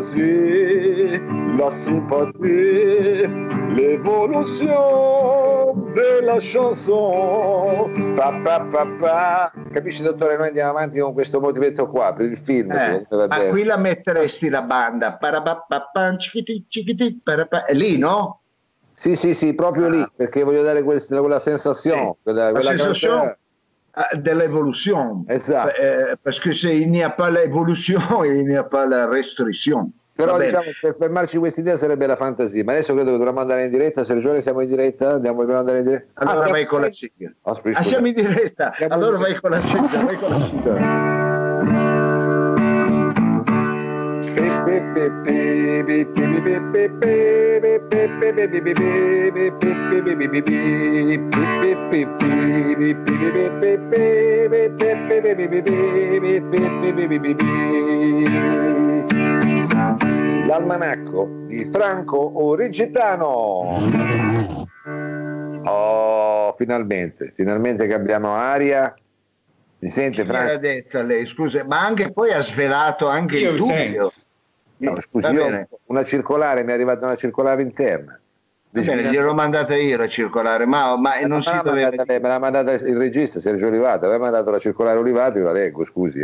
fantasie, la sympathie, l'évolution de la chanson. Pa, pa, pa, pa. Capisci, dottore, noi andiamo avanti con questo motivetto qua per il film. Ma qui la metteresti la banda lì, no? Sì, sì, sì, proprio lì, perché voglio dare quella sensazione, quella sensazione dell'evoluzione. Esatto. Perché se il n'y a pas l'évolution, il n'y a pas la restriction. Però diciamo, per fermarci questa idea sarebbe la fantasia, ma adesso credo che dovremmo andare in diretta. Sergio, siamo in diretta? Dobbiamo andare in diretta? Allora vai con la sigla. Siamo in diretta, allora vai con la sigla, vai con la sigla. L'almanacco di Franco Origitano. Oh, finalmente che abbiamo aria. Mi sente, Franco? L'ha detta lei, scusa, ma anche poi ha svelato anche il dubbio. No, scusi, una circolare, mi è arrivata una circolare interna. Bene, gliel'ho mandata io la circolare, ma non si doveva. Me l'ha mandata il regista Sergio Olivato, aveva mandato la circolare Olivato, io la leggo, scusi.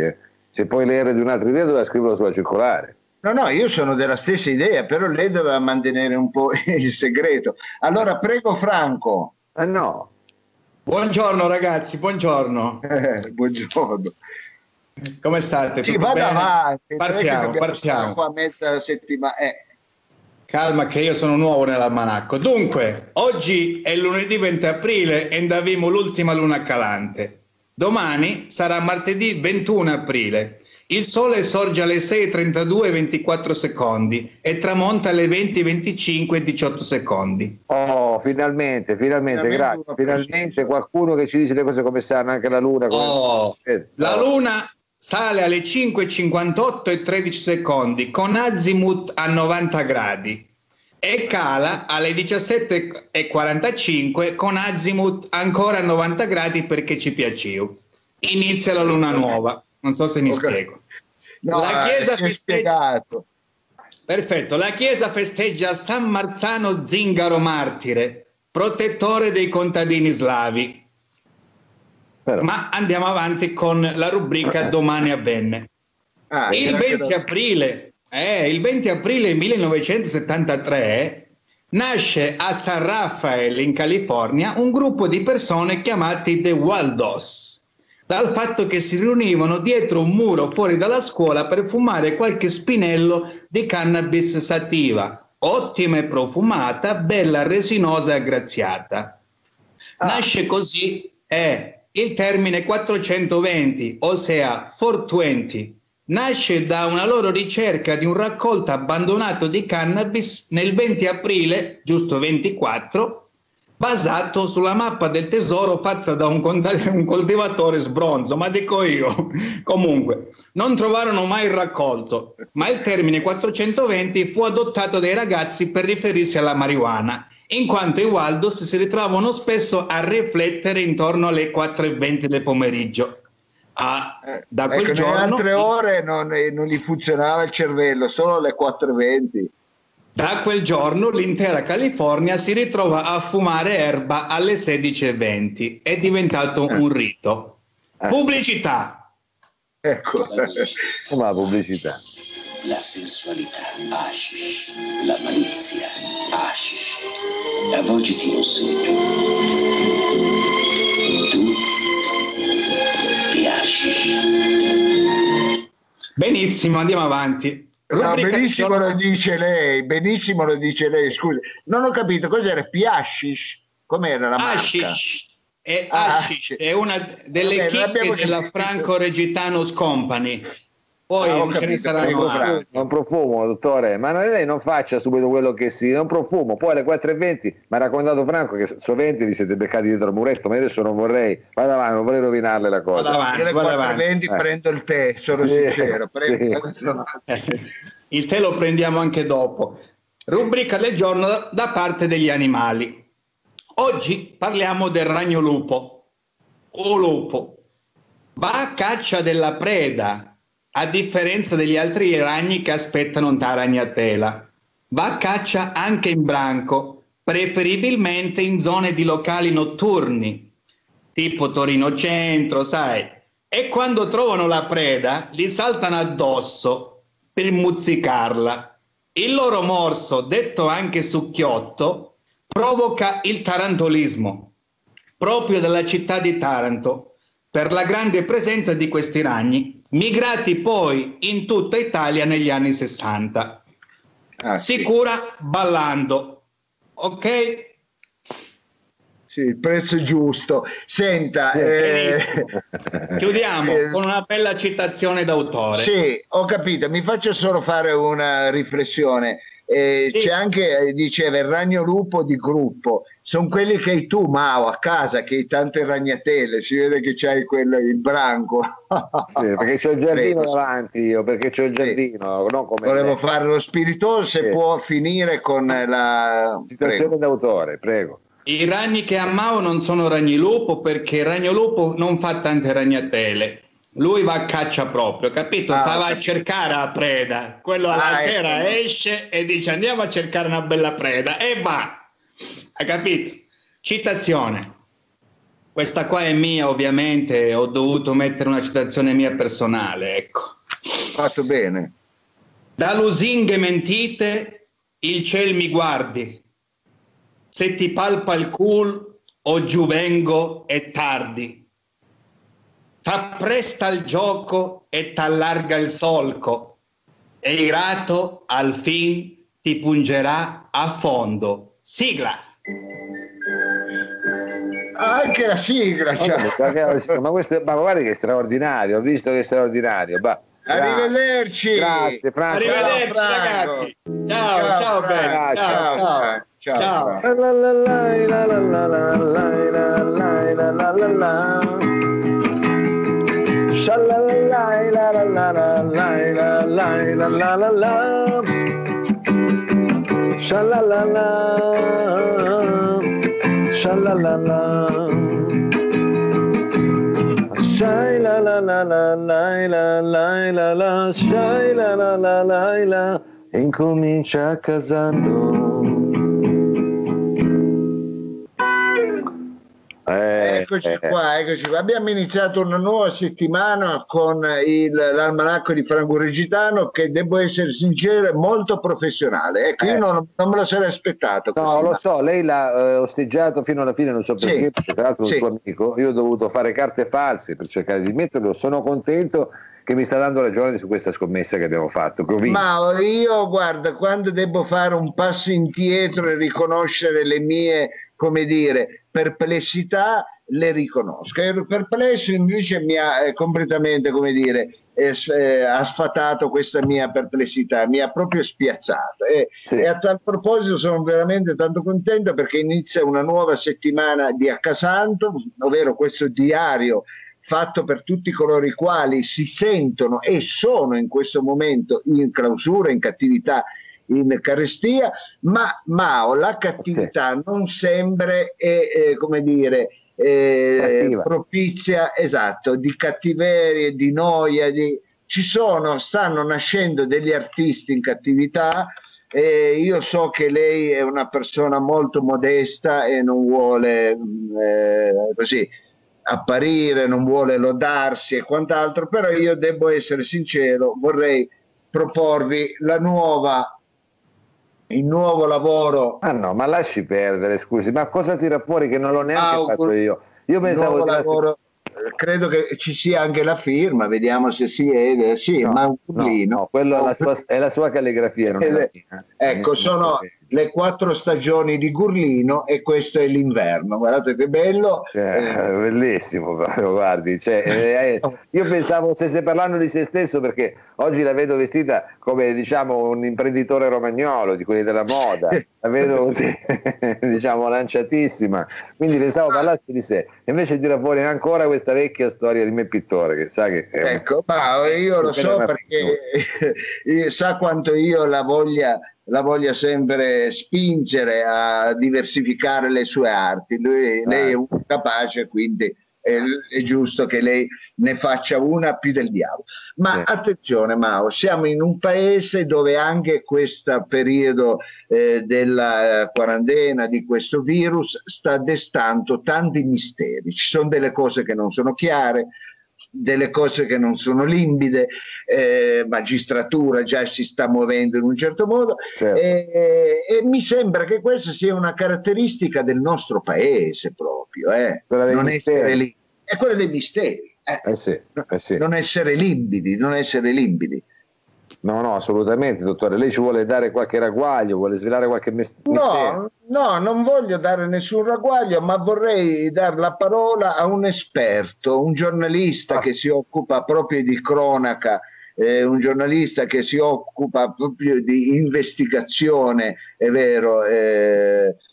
Se poi lei era di un'altra idea doveva scriverla sulla circolare. No, io sono della stessa idea, però lei doveva mantenere un po' il segreto. Allora, prego Franco. No. Buongiorno ragazzi, buongiorno. Buongiorno. Come state? Sì, vada avanti. Partiamo. Qua mezza settimana. Calma che io sono nuovo nell'almanacco. Dunque, oggi è lunedì 20 aprile e andavamo l'ultima luna calante. Domani sarà martedì 21 aprile. Il sole sorge alle 6:32:24 e tramonta alle 20:25:18. Oh, finalmente, grazie. Finalmente qualcuno che ci dice le cose come stanno, anche la luna. La luna sale alle 5:58:13 con azimut a 90 gradi e cala alle 17:45 con azimut ancora a 90 gradi perché ci piacevo. Inizia la luna nuova. Non so se mi spiego. No, la Chiesa festeggia. Perfetto, la Chiesa festeggia San Marzano Zingaro martire, protettore dei contadini slavi. Però. Ma andiamo avanti con la rubrica Domani avvenne. Il 20 aprile 1973 nasce a San Rafael in California un gruppo di persone chiamati The Waldos, dal fatto che si riunivano dietro un muro fuori dalla scuola per fumare qualche spinello di cannabis sativa, ottima e profumata, bella resinosa e aggraziata. Nasce così il termine 420, ossia 420, nasce da una loro ricerca di un raccolto abbandonato di cannabis nel 20 aprile, giusto 24, basato sulla mappa del tesoro fatta da un coltivatore sbronzo, ma dico io. Comunque, non trovarono mai il raccolto, ma il termine 420 fu adottato dai ragazzi per riferirsi alla marijuana, in quanto i Waldos si ritrovano spesso a riflettere intorno alle 4:20 del pomeriggio. Da quel giorno... Nelle altre ore non gli funzionava il cervello, solo alle 4:20. Da quel giorno l'intera California si ritrova a fumare erba alle 16:20. È diventato un rito. Pubblicità. Ecco, la pubblicità. La sensualità, hashish. La malizia, hashish. La voce ti ossegue. Tu ti hashish. Benissimo, andiamo avanti. No, benissimo lo dice lei, scusi. Non ho capito cos'era Piashish, com'era la marca? Hashish è una delle chicche della Franco Regitano Company. Poi ce ne saranno altri. Non profumo, dottore, ma lei non faccia subito quello che si... Non profumo, poi alle 4:20 mi ha raccontato Franco che sovente vi siete beccati dietro al muretto, ma adesso non vorrei... Vado avanti, non vorrei rovinarle la cosa. Alle 4:20 prendo il tè, sono sincero. Il tè lo prendiamo anche dopo. Rubrica del giorno da parte degli animali. Oggi parliamo del ragno lupo. Va a caccia della preda. a differenza degli altri ragni che aspettano una ragnatela. Va a caccia anche in branco, preferibilmente in zone di locali notturni, tipo Torino Centro, sai, e quando trovano la preda gli saltano addosso per muzzicarla. Il loro morso, detto anche succhiotto, provoca il tarantolismo, proprio dalla città di Taranto, per la grande presenza di questi ragni, migrati poi in tutta Italia negli anni 60. Ah, si sì. Cura ballando, ok? Sì, il prezzo è giusto. Senta, chiudiamo con una bella citazione d'autore. Sì, ho capito, mi faccio solo fare una riflessione. Sì. C'è anche, diceva, il ragno lupo di gruppo. Sono quelli che hai tu, Mao, a casa, che hai tante ragnatele. Si vede che c'hai quello, il branco. Sì, perché c'ho il giardino davanti io, perché c'ho il giardino. Sì. Non come volevo fare lo spiritoso, se può finire con la citazione d'autore, prego. I ragni che ha Mao non sono ragni lupo, perché il ragno lupo non fa tante ragnatele, lui va a caccia proprio, capito? Va a cercare la preda, quello alla sera esce e dice andiamo a cercare una bella preda e va, ha capito? Citazione, questa qua è mia ovviamente, ho dovuto mettere una citazione mia personale, ecco. Fatto bene. Da lusinghe mentite il ciel mi guardi, se ti palpa il culo o giù vengo è tardi. T'appresta il gioco e t'allarga il solco e il grato al fin ti pungerà a fondo. Sigla. Anche la sigla, cioè. Ma guarda che è straordinario, ho visto che è straordinario. Bah. Arrivederci. Grazie Franco. Arrivederci ragazzi. Ciao, ciao bene. Ciao. Ciao. E incomincia casando. Eccoci qua. Abbiamo iniziato una nuova settimana con l'almanacco di Franco Regitano, che devo essere sincero è molto professionale. Ecco, io non me lo sarei aspettato. No, lo so, lei l'ha osteggiato fino alla fine, non so perché, tra l'altro un suo amico. Io ho dovuto fare carte false per cercare di metterlo. Sono contento che mi sta dando ragione su questa scommessa che abbiamo fatto. Ma io, guarda, quando devo fare un passo indietro e riconoscere le mie, come dire, perplessità, le riconosco. Il perplesso invece mi ha completamente, come dire, ha sfatato questa mia perplessità, mi ha proprio spiazzato. E a tal proposito sono veramente tanto contento, perché inizia una nuova settimana di Accasanto, ovvero questo diario fatto per tutti coloro i quali si sentono e sono in questo momento in clausura, in cattività, in carestia, ma la cattività non sembra propizia, esatto, di cattiverie, di noia, stanno nascendo degli artisti in cattività. Io so che lei è una persona molto modesta e non vuole così apparire, non vuole lodarsi e quant'altro, però io devo essere sincero, vorrei proporvi il nuovo lavoro. Ah no, ma lasci perdere, scusi, ma cosa tira fuori che non l'ho neanche fatto io? Io pensavo nuovo lavoro, credo che ci sia anche la firma, vediamo se si vede. Sì, no, ma un cublino. No, quello è la sua calligrafia, non è la mia. Ecco, sono le 4 stagioni di Gurlino e questo è l'inverno. Guardate che bello. Bellissimo, guardi. Io pensavo stesse parlando di se stesso, perché oggi la vedo vestita come, diciamo, un imprenditore romagnolo di quelli della moda. La vedo così, diciamo, lanciatissima. Quindi pensavo parlassi di sé. Invece tira fuori ancora questa vecchia storia di me pittore, che sa che... Ecco, ma io lo so perché sa quanto io la voglia sempre spingere a diversificare le sue arti. Lei è un capace, quindi è giusto che lei ne faccia una più del diavolo. Ma attenzione Mao, siamo in un paese dove anche questo periodo della quarantena, di questo virus, sta destando tanti misteri. Ci sono delle cose che non sono chiare, delle cose che non sono limpide, magistratura già si sta muovendo in un certo modo, certo. E mi sembra che questa sia una caratteristica del nostro paese proprio, non essere lì, è quella dei misteri, sì. Non essere limpidi, No, assolutamente, dottore. Lei ci vuole dare qualche ragguaglio, vuole svelare qualche mistero? No, non voglio dare nessun ragguaglio, ma vorrei dare la parola a un esperto, un giornalista che si occupa proprio di cronaca, un giornalista che si occupa proprio di investigazione, è vero,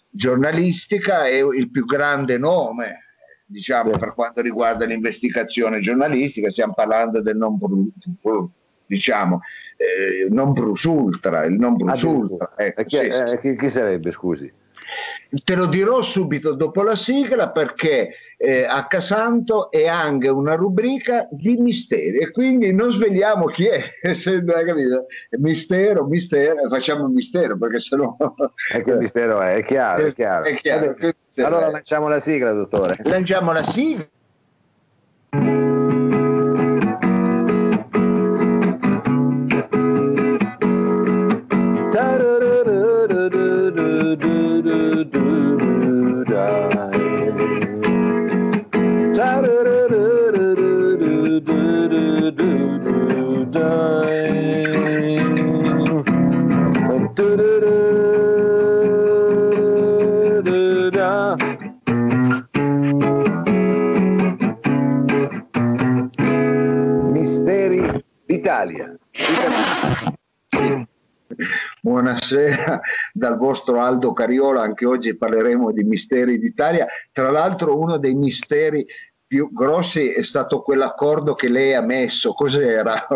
giornalistica, è il più grande nome, diciamo, per quanto riguarda l'investigazione giornalistica. Stiamo parlando del non plus ultra, il non plus ultra. Ecco, chi sarebbe, scusi? Te lo dirò subito dopo la sigla, perché Accasanto è anche una rubrica di misteri e quindi non svegliamo chi è, mistero, facciamo il mistero, perché sennò ecco il mistero è chiaro. Allora lanciamo la sigla, dottore. Lanciamo la sigla. Misteri d'Italia. Buonasera dal vostro Aldo Cariola, anche oggi parleremo di misteri d'Italia. Tra l'altro uno dei misteri più grossi è stato quell'accordo che lei ha messo. Cos'era?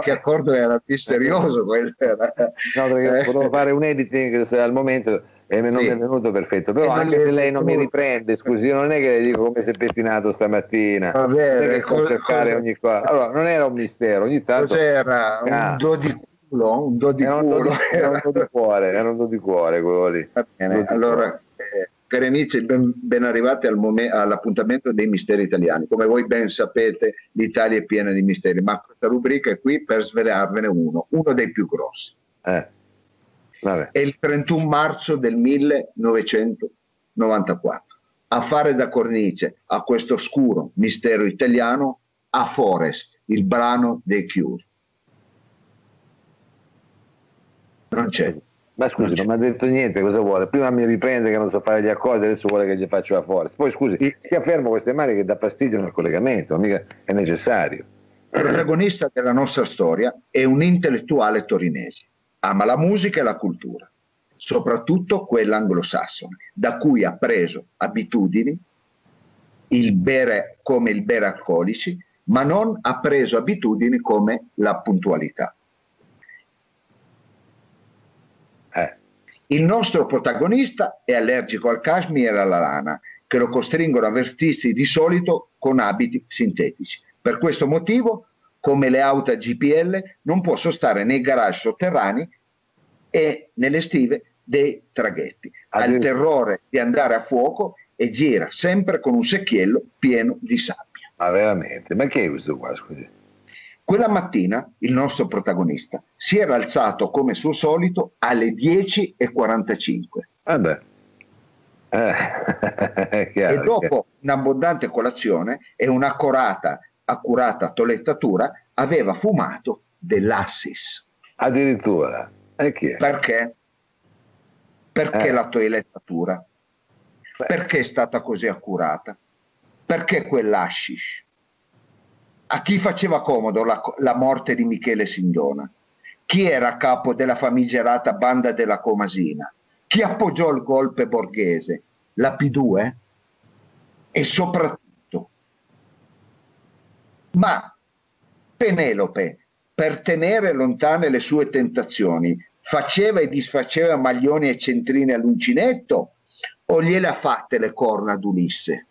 Che accordo era? Misterioso quello era. No, perché volevo fare un editing al momento e non mi è venuto perfetto, però anche se lei non mi riprende, scusi, io non è che le dico come si è pettinato stamattina, va bene, allora non era un mistero, ogni tanto cos'era? Un do di culo, un do di culo, era un do di cuore, era un do di cuore quello lì. Va bene, allora cari amici, ben arrivati all'appuntamento dei misteri italiani. Come voi ben sapete, l'Italia è piena di misteri, ma questa rubrica è qui per svelarvene uno dei più grossi. Vabbè. È il 31 marzo del 1994. A fare da cornice a questo oscuro mistero italiano, A Forest, il brano dei Cure. Non c'è. Ma scusi, non mi ha detto niente, cosa vuole? Prima mi riprende che non so fare gli accordi, adesso vuole che gli faccio A Forest. Poi scusi, stia fermo queste mani che dà fastidio nel collegamento, mica è necessario. Il protagonista della nostra storia è un intellettuale torinese. Ama la musica e la cultura, soprattutto quella anglosassone, da cui ha preso abitudini come il bere alcolici, ma non ha preso abitudini come la puntualità. Il nostro protagonista è allergico al cashmere e alla lana, che lo costringono a vestirsi di solito con abiti sintetici. Per questo motivo, come le auto a GPL, non può stare nei garage sotterranei e nelle stive dei traghetti. Ha il terrore di andare a fuoco e gira sempre con un secchiello pieno di sabbia. Ma veramente? Ma che è questo qua, scusi? Quella mattina il nostro protagonista si era alzato come suo solito alle 10:45. Chiaro, e dopo un'abbondante colazione e un'accurata tolettatura aveva fumato dell'Assis. Addirittura. Perché? Perché la toilettatura? Perché è stata così accurata? Perché quell'Assis? A chi faceva comodo la morte di Michele Sindona? Chi era a capo della famigerata banda della Comasina? Chi appoggiò il golpe borghese? La P2? E soprattutto, ma Penelope, per tenere lontane le sue tentazioni, faceva e disfaceva maglioni e centrine all'uncinetto o gliele ha fatte le corna d'Ulisse?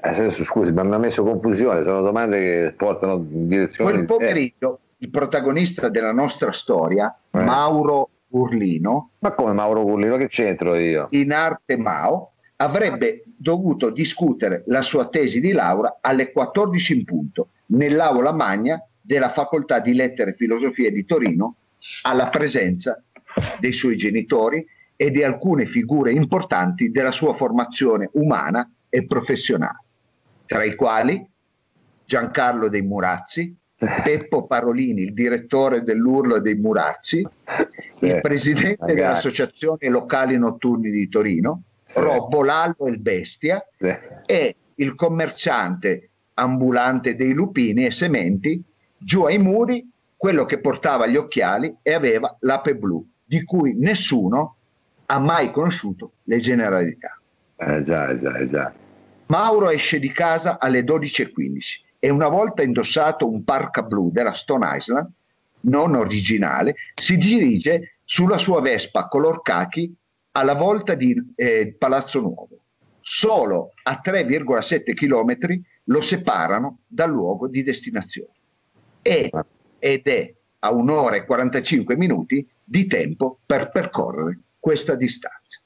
Adesso scusi, ma mi hanno messo confusione, sono domande che portano in direzione. Quel pomeriggio il protagonista della nostra storia, Mauro Urlino. Ma come Mauro Urlino? Che c'entro io? In arte Mao, avrebbe dovuto discutere la sua tesi di laurea alle 14 in punto nell'aula magna della Facoltà di Lettere e Filosofia di Torino, alla presenza dei suoi genitori e di alcune figure importanti della sua formazione umana e professionale, tra i quali Giancarlo dei Murazzi, Peppo Parolini, il direttore dell'Urlo dei Murazzi, sì, il presidente dell'Associazione Locali Notturni di Torino, Robbo Lallo il Bestia, e il commerciante ambulante dei lupini e sementi, giù ai muri, quello che portava gli occhiali e aveva l'ape blu, di cui nessuno ha mai conosciuto le generalità. Già. Mauro esce di casa alle 12:15 e, una volta indossato un parka blu della Stone Island, non originale, si dirige sulla sua Vespa color khaki alla volta di Palazzo Nuovo. Solo a 3,7 chilometri lo separano dal luogo di destinazione ed è a 1 ora e 45 minuti di tempo per percorrere questa distanza.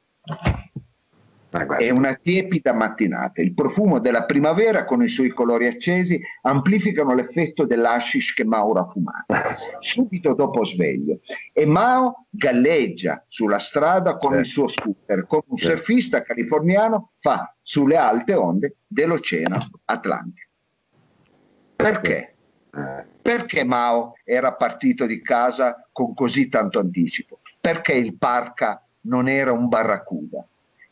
È una tiepida mattinata, il profumo della primavera con i suoi colori accesi amplificano l'effetto dell'hashish che Mauro ha fumato subito dopo sveglio, e Mao galleggia sulla strada con il suo scooter, come un surfista californiano fa sulle alte onde dell'Oceano Atlantico. Perché? Perché Mao era partito di casa con così tanto anticipo? Perché il parka non era un barracuda?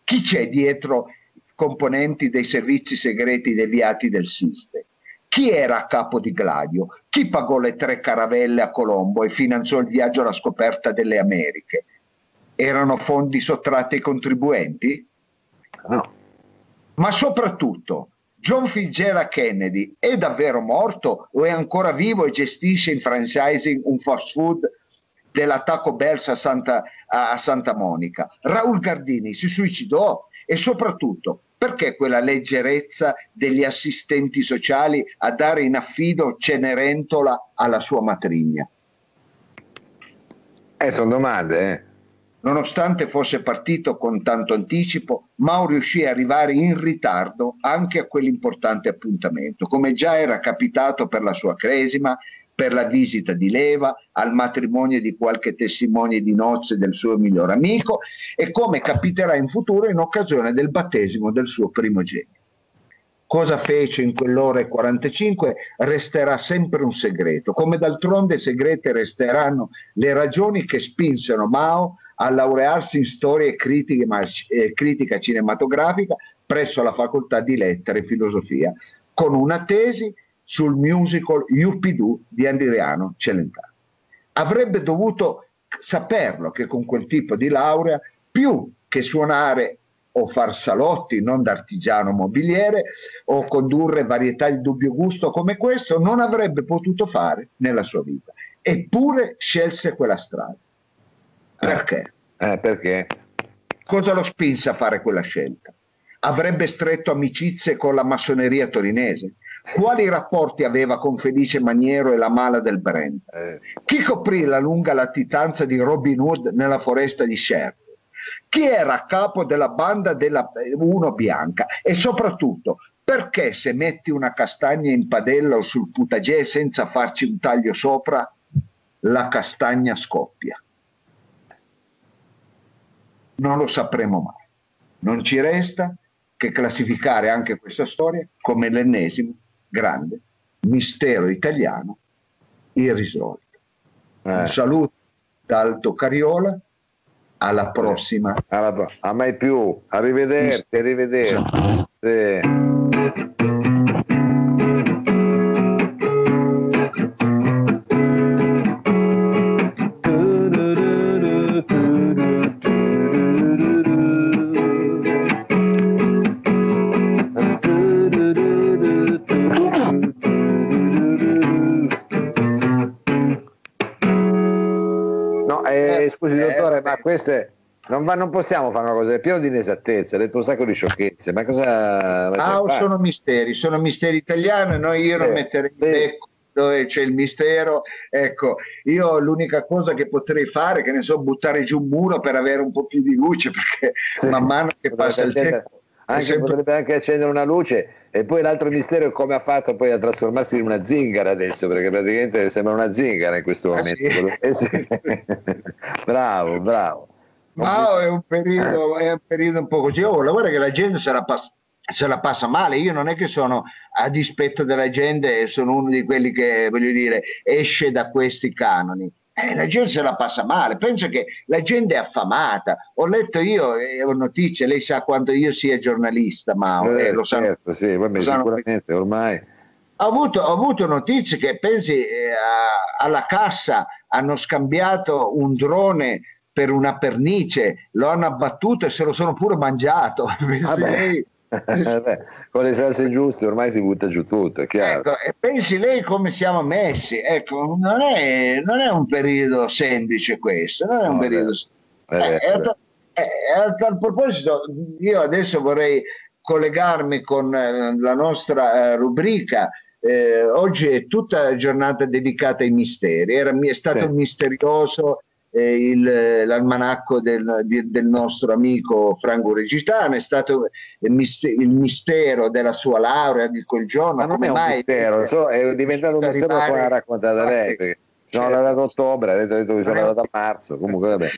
Chi c'è dietro componenti dei servizi segreti deviati del SISDE? Chi era a capo di Gladio? Chi pagò le 3 caravelle a Colombo e finanziò il viaggio alla scoperta delle Americhe? Erano fondi sottratti ai contribuenti? No. Ma soprattutto, John Fitzgerald Kennedy è davvero morto o è ancora vivo e gestisce in franchising un fast food della Taco Bell a Santa Monica? Raul Gardini si suicidò, e soprattutto perché quella leggerezza degli assistenti sociali a dare in affido Cenerentola alla sua matrigna? Sono domande. Nonostante fosse partito con tanto anticipo, Mao riuscì ad arrivare in ritardo anche a quell'importante appuntamento, come già era capitato per la sua cresima, per la visita di leva, al matrimonio di qualche testimone di nozze del suo miglior amico, e come capiterà in futuro in occasione del battesimo del suo primogenito. Cosa fece in quell'ora e 45 resterà sempre un segreto, come d'altronde segrete resteranno le ragioni che spinsero Mao a laurearsi in storia e critica cinematografica presso la Facoltà di Lettere e Filosofia, con una tesi sul musical Yuppidù di Andreano Celentano. Avrebbe dovuto saperlo che con quel tipo di laurea, più che suonare o far salotti, non da artigiano mobiliere, o condurre varietà di dubbio gusto come questo, non avrebbe potuto fare nella sua vita. Eppure scelse quella strada. Perché? Perché? Cosa lo spinse a fare quella scelta? Avrebbe stretto amicizie con la massoneria torinese? Quali rapporti aveva con Felice Maniero e la mala del Brenta? Chi coprì la lunga latitanza di Robin Hood nella foresta di Sherwood? Chi era a capo della banda della Uno Bianca? E soprattutto, perché se metti una castagna in padella o sul putagè senza farci un taglio sopra, la castagna scoppia? Non lo sapremo mai. Non ci resta che classificare anche questa storia come l'ennesimo grande mistero italiano irrisolto. Un saluto da Aldo Cariola, alla prossima. A mai più, arrivederci. Queste Non possiamo fare una cosa, è pieno di inesattezze, ha detto un sacco di sciocchezze, ma cosa... sono misteri italiani, no? Io non metterei in becco dove c'è il mistero, ecco, io l'unica cosa che potrei fare, che ne so, buttare giù un muro per avere un po' più di luce, perché man mano che passa il tempo... potrebbe anche accendere una luce. E poi l'altro mistero è come ha fatto poi a trasformarsi in una zingara adesso, perché praticamente sembra una zingara in questo momento. Bravo. Ma è un periodo un po' così. Guarda che la gente se la passa male. Io non è che sono a dispetto della gente, sono uno di quelli che, voglio dire, esce da questi canoni. La gente se la passa male, penso che la gente è affamata. Ho letto io notizie, lei sa quanto io sia giornalista, ma lo sanno. Certo, sì, vabbè, sicuramente ormai. Ho avuto notizie che pensi alla cassa hanno scambiato un drone per una pernice, lo hanno abbattuto e se lo sono pure mangiato. Con le salse giuste ormai si butta giù tutto, è chiaro. Ecco, e pensi lei come siamo messi, ecco, non è un periodo semplice questo, non è un periodo semplice. A tal proposito io adesso vorrei collegarmi con la nostra rubrica. Oggi è tutta giornata dedicata ai misteri, è stato misterioso l'almanacco del nostro amico Franco Regitano, è stato il mistero della sua laurea di quel giorno. Ma non è un mistero, è diventato un mistero qua a raccontare lei, perché sono andato a ottobre, ha detto che sono andato a marzo, comunque vabbè.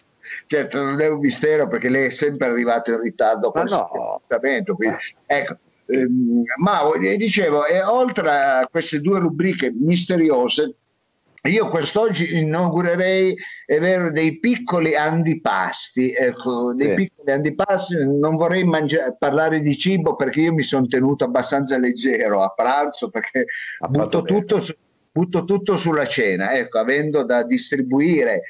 Certo, non è un mistero perché lei è sempre arrivata in ritardo con questo appuntamento, quindi ecco. Ma dicevo, e oltre a queste due rubriche misteriose, io quest'oggi inaugurerei, è vero, dei piccoli antipasti, ecco, piccoli antipasti. Non vorrei parlare di cibo perché io mi sono tenuto abbastanza leggero a pranzo, perché butto tutto sulla cena, ecco, avendo da distribuire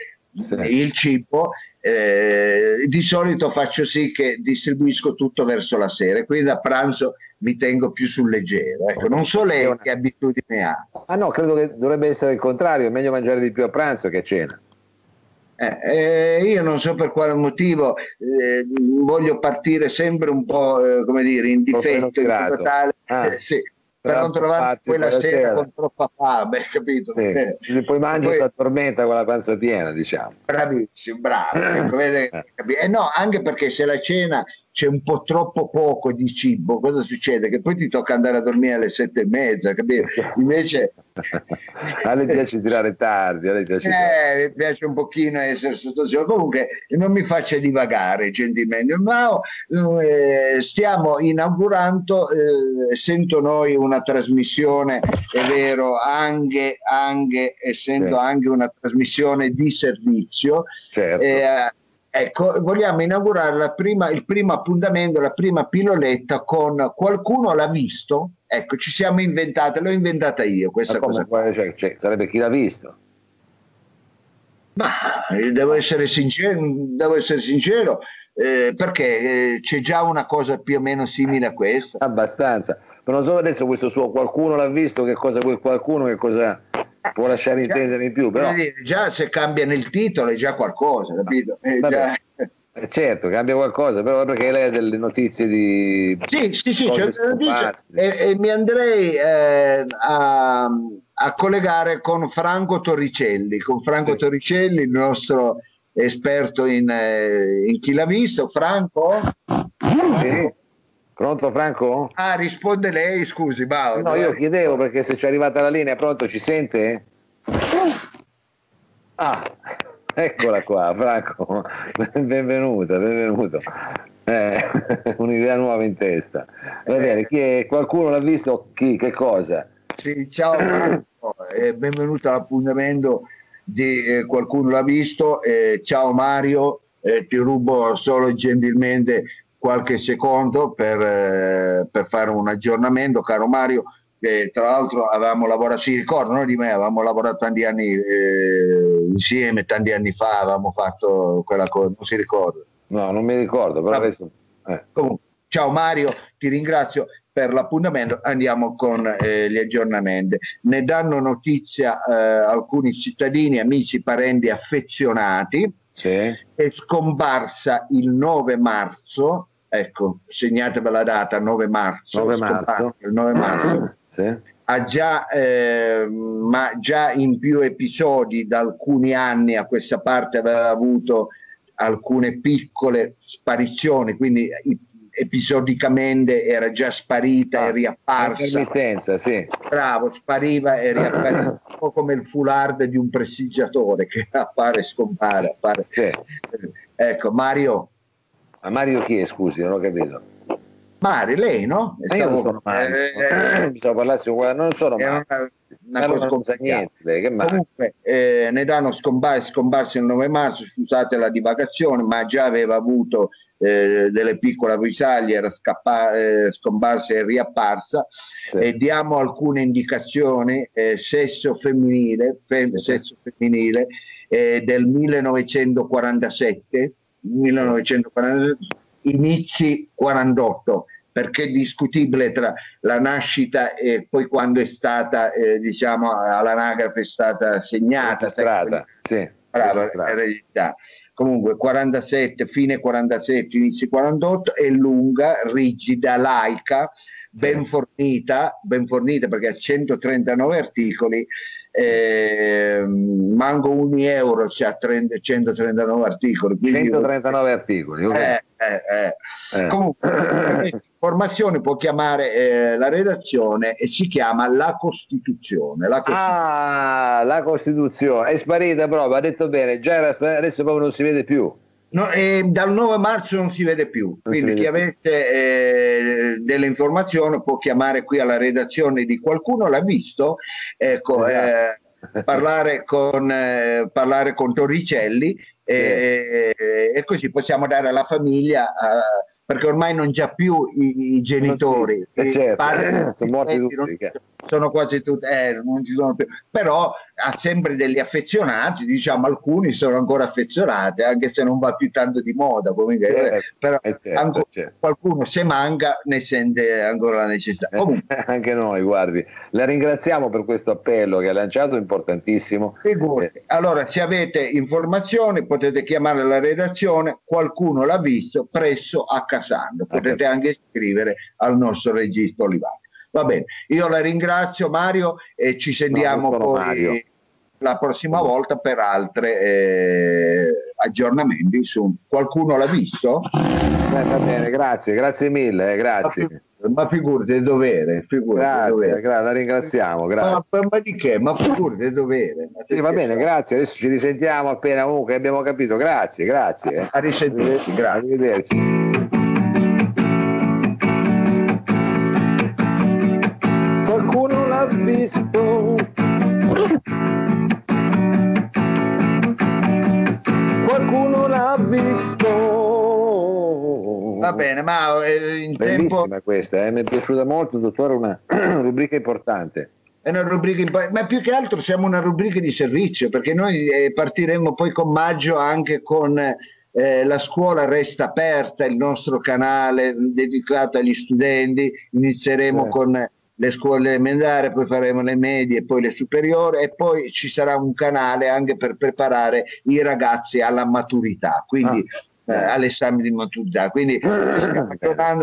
il cibo. Di solito faccio sì che distribuisco tutto verso la sera, quindi a pranzo mi tengo più sul leggero, ecco. Non so lei che abitudine ha. Ah no, credo che dovrebbe essere il contrario, è meglio mangiare di più a pranzo che a cena. Io non so per quale motivo voglio partire sempre un po' come dire in difetto, in totale, per non trovare quella sera con troppa fame, capito? Poi mangia e si addormenta con la panza piena, diciamo. Bravissimo. No, anche perché se la cena c'è un po' troppo poco di cibo, cosa succede? Che poi ti tocca andare a dormire alle 7:30, capito? Invece a lei piace tirare tardi, mi piace un pochino essere sotto giro. Comunque non mi faccia divagare, gentilmente. Ma stiamo inaugurando, sento noi, una trasmissione, è vero, anche una trasmissione di servizio. Certo. Ecco, vogliamo inaugurare il primo appuntamento, la prima pilloletta con qualcuno l'ha visto. Ecco, ci siamo inventate, l'ho inventata io questa cosa. Cioè, sarebbe chi l'ha visto. Ma devo essere sincero, perché c'è già una cosa più o meno simile a questa. Abbastanza. Ma non so adesso questo suo qualcuno l'ha visto, che cosa quel qualcuno, che cosa... può lasciare intendere in più, però già se cambiano il titolo è già qualcosa, capito? Certo, cambia qualcosa, però perché lei ha delle notizie di sì, c'è delle notizie, e mi andrei a collegare con Franco Torricelli, il nostro esperto in chi l'ha visto. Franco? Sì. Pronto Franco? Ah, risponde lei, scusi. Mauro. No, io chiedevo perché se ci è arrivata la linea, pronto, ci sente? Ah, eccola qua, Franco, benvenuto. Un'idea nuova in testa. Va bene, qualcuno l'ha visto? Chi? Che cosa? Sì, ciao Marco, benvenuto all'appuntamento di Qualcuno l'ha visto. Ciao Mario, ti rubo solo gentilmente qualche secondo per fare un aggiornamento, caro Mario, che tra l'altro avevamo lavorato, si ricorda, noi di me avevamo lavorato tanti anni insieme, tanti anni fa avevamo fatto quella cosa, non si ricorda? No, non mi ricordo, però adesso... Comunque, ciao Mario, ti ringrazio per l'appuntamento, andiamo con gli aggiornamenti. Ne danno notizia alcuni cittadini, amici, parenti, affezionati. sì, è scomparsa il 9 marzo, ecco, segnatevela la data, 9 marzo. Il 9 marzo. Sì. Ha già, ma già in più episodi da alcuni anni a questa parte aveva avuto alcune piccole sparizioni, quindi episodicamente era già sparita e riapparsa. Intermittenza, sì. Bravo, spariva e riappariva, un po' come il foulard di un prestigiatore che appare e scompare. Appare. Sì. Ecco, Mario. Ma Mario chi è, scusi, non ho capito. Mari, lei, no? Io non sono Mario. Bisogna parlarsi uguale, non sono Mario. Una cosa niente, lei, che Mario. Comunque, Nedano scomparso il 9 marzo, scusate la divagazione, ma già aveva avuto delle piccole avvisaglie, era scomparsa e riapparsa. Sì. E diamo alcune indicazioni, sesso femminile, sì, sesso femminile del 1947, inizi 48, perché è discutibile tra la nascita e poi quando è stata, diciamo, all'anagrafe è stata segnata. Registrata, sì. Brava, eredità. Comunque 47, fine 47, inizi 48, è lunga, rigida, laica, ben fornita perché ha 139 articoli. Manco €1 c'ha 139 articoli, quindi 139 articoli, okay. Comunque informazioni può chiamare la redazione e si chiama La Costituzione. La Costituzione è sparita proprio, ha detto bene, già era sparita, adesso proprio non si vede più. No, dal 9 marzo non si vede più, quindi chi avesse delle informazioni può chiamare qui alla redazione di Qualcuno l'ha visto, ecco, esatto. parlare con Torricelli, sì. E così possiamo dare alla famiglia, perché ormai non c'è più i genitori, certo. Padre, sono morti tutti, sono quasi tutti, non ci sono più, però ha sempre degli affezionati, diciamo, alcuni sono ancora affezionati, anche se non va più tanto di moda, certo, però certo, certo. Qualcuno se manca ne sente ancora la necessità. Anche noi, guardi, la ringraziamo per questo appello che ha lanciato, importantissimo. Allora, se avete informazioni potete chiamare la redazione Qualcuno l'ha visto presso a Casando, potete anche scrivere al nostro registro Olivato. Va bene, io la ringrazio Mario e ci sentiamo poi la prossima volta per altre aggiornamenti su Qualcuno l'ha visto? Va bene, grazie mille, grazie. Ma figurati, è dovere, la ringraziamo, grazie. Ma di che? Ma figurati, è dovere. Sì, va bene, grazie, adesso ci risentiamo appena comunque abbiamo capito, grazie. A risentirci, grazie. Arrivederci. Visto. Qualcuno l'ha visto. Va bene, ma in bellissima tempo... questa, mi è piaciuta molto, dottore, una rubrica importante. È una rubrica ma più che altro siamo una rubrica di servizio, perché noi partiremo poi con maggio anche con... la scuola resta aperta, il nostro canale dedicato agli studenti, inizieremo con... le scuole elementari, poi faremo le medie, poi le superiori e poi ci sarà un canale anche per preparare i ragazzi alla maturità, quindi all'esame di maturità, quindi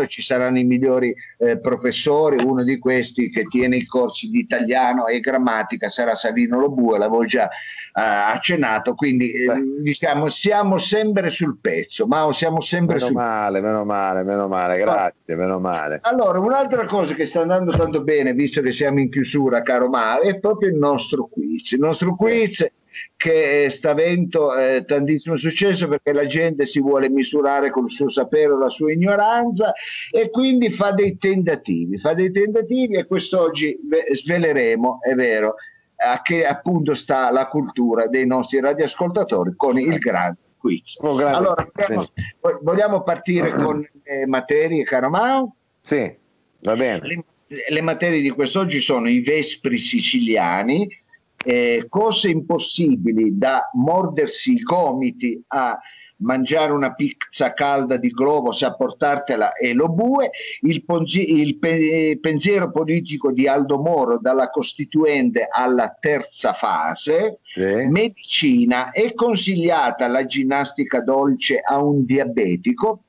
ci saranno i migliori professori, uno di questi che tiene i corsi di italiano e grammatica sarà Savino Lobù, l'avevo già accennato, quindi diciamo siamo sempre sul pezzo, ma siamo sempre meno male, grazie, meno male. Allora, un'altra cosa che sta andando tanto bene, visto che siamo in chiusura, caro Mario, è proprio il nostro quiz che sta avendo tantissimo successo, perché la gente si vuole misurare col suo sapere o la sua ignoranza e quindi fa dei tentativi e quest'oggi sveleremo, è vero, a che appunto sta la cultura dei nostri radioascoltatori con il grande quiz. Allora, vogliamo partire con le materie, caro Mao? Sì, va bene. Le materie di quest'oggi sono i vespri siciliani, cose impossibili da mordersi i gomiti a mangiare una pizza calda di globo sa portartela e lo bue, il pensiero politico di Aldo Moro dalla Costituente alla terza fase, sì. Medicina, è consigliata la ginnastica dolce a un diabetico,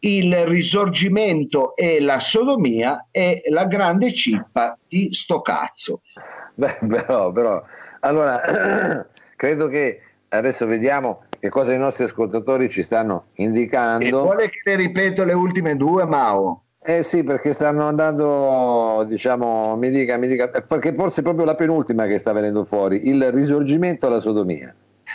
il risorgimento e la sodomia e la grande cippa di sto cazzo. Beh, però allora credo che adesso vediamo che cosa i nostri ascoltatori ci stanno indicando. E vuole che le ripeto le ultime due, Mao? Eh sì, perché stanno andando, diciamo, mi dica, perché forse è proprio la penultima che sta venendo fuori, il risorgimento alla sodomia.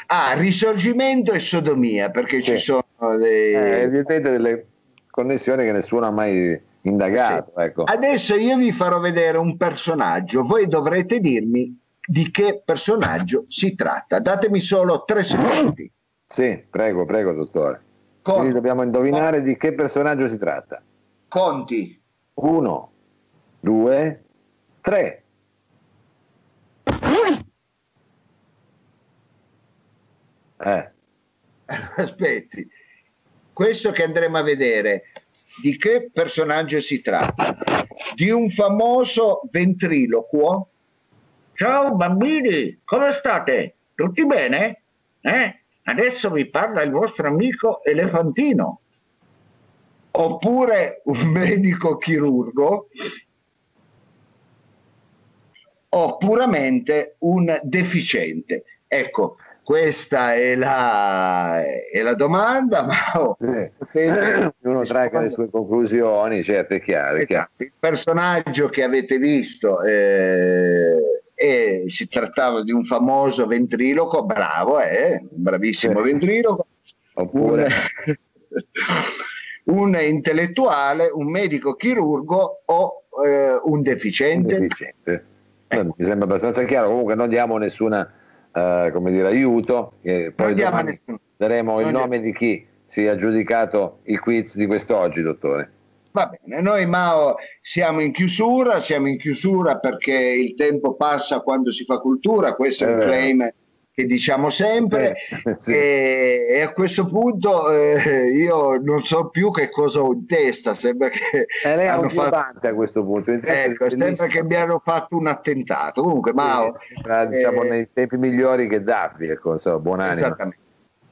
Ah, risorgimento e sodomia, perché sì. Ci sono delle connessioni che nessuno ha mai indagato. Sì. Ecco. Adesso io vi farò vedere un personaggio, voi dovrete dirmi di che personaggio si tratta. Datemi solo 3 secondi. Sì, prego dottore. Conti. Quindi dobbiamo indovinare Conti. Di che personaggio si tratta. Conti. 1, 2, 3. Aspetti, questo che andremo a vedere di che personaggio si tratta, di un famoso ventriloquo. Ciao bambini, come state? Tutti bene? Adesso vi parla il vostro amico Elefantino. Oppure un medico chirurgo, o puramente un deficiente. Ecco, questa è la domanda, ma uno trae le sue conclusioni, certo, è chiaro. Il personaggio che avete visto si trattava di un famoso ventriloquo, bravo, bravissimo ventriloquo, oppure un intellettuale, un medico chirurgo o un deficiente. Ecco. Mi sembra abbastanza chiaro, comunque non diamo nessuna aiuto, poi domani daremo il nome di chi si è aggiudicato il quiz di quest'oggi, dottore. Va bene, noi Mao siamo in chiusura perché il tempo passa quando si fa cultura, questo è un claim che diciamo sempre, sì. E a questo punto io non so più che cosa ho in testa, sembra che lei hanno fatto a questo punto, sembra che mi hanno fatto un attentato. Comunque Mao diciamo nei tempi migliori che Daffy, buon animo. Esattamente.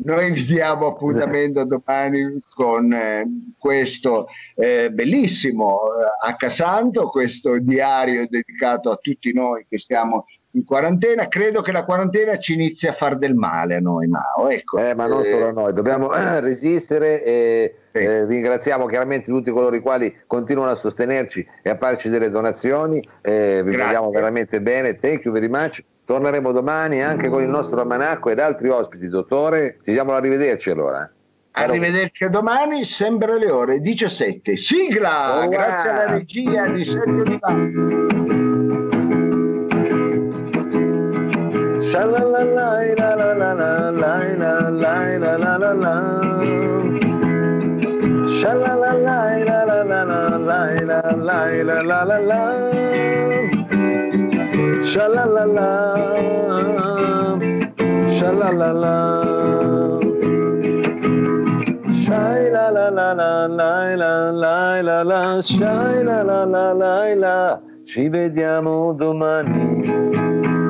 Noi vi diamo appuntamento domani con questo bellissimo Accasanto, questo diario dedicato a tutti noi che stiamo in quarantena. Credo che la quarantena ci inizi a far del male a noi, Mao. Ecco. Ma non solo noi, dobbiamo resistere e sì. Ringraziamo chiaramente tutti coloro i quali continuano a sostenerci e a farci delle donazioni. Vi vogliamo veramente bene, thank you very much. Torneremo domani anche con il nostro almanacco ed altri ospiti, dottore. Ci diamo arrivederci allora. Arrivederci domani, sempre alle ore 17. Sigla! Grazie alla regia di Sergio Di Valle. Ci vediamo domani.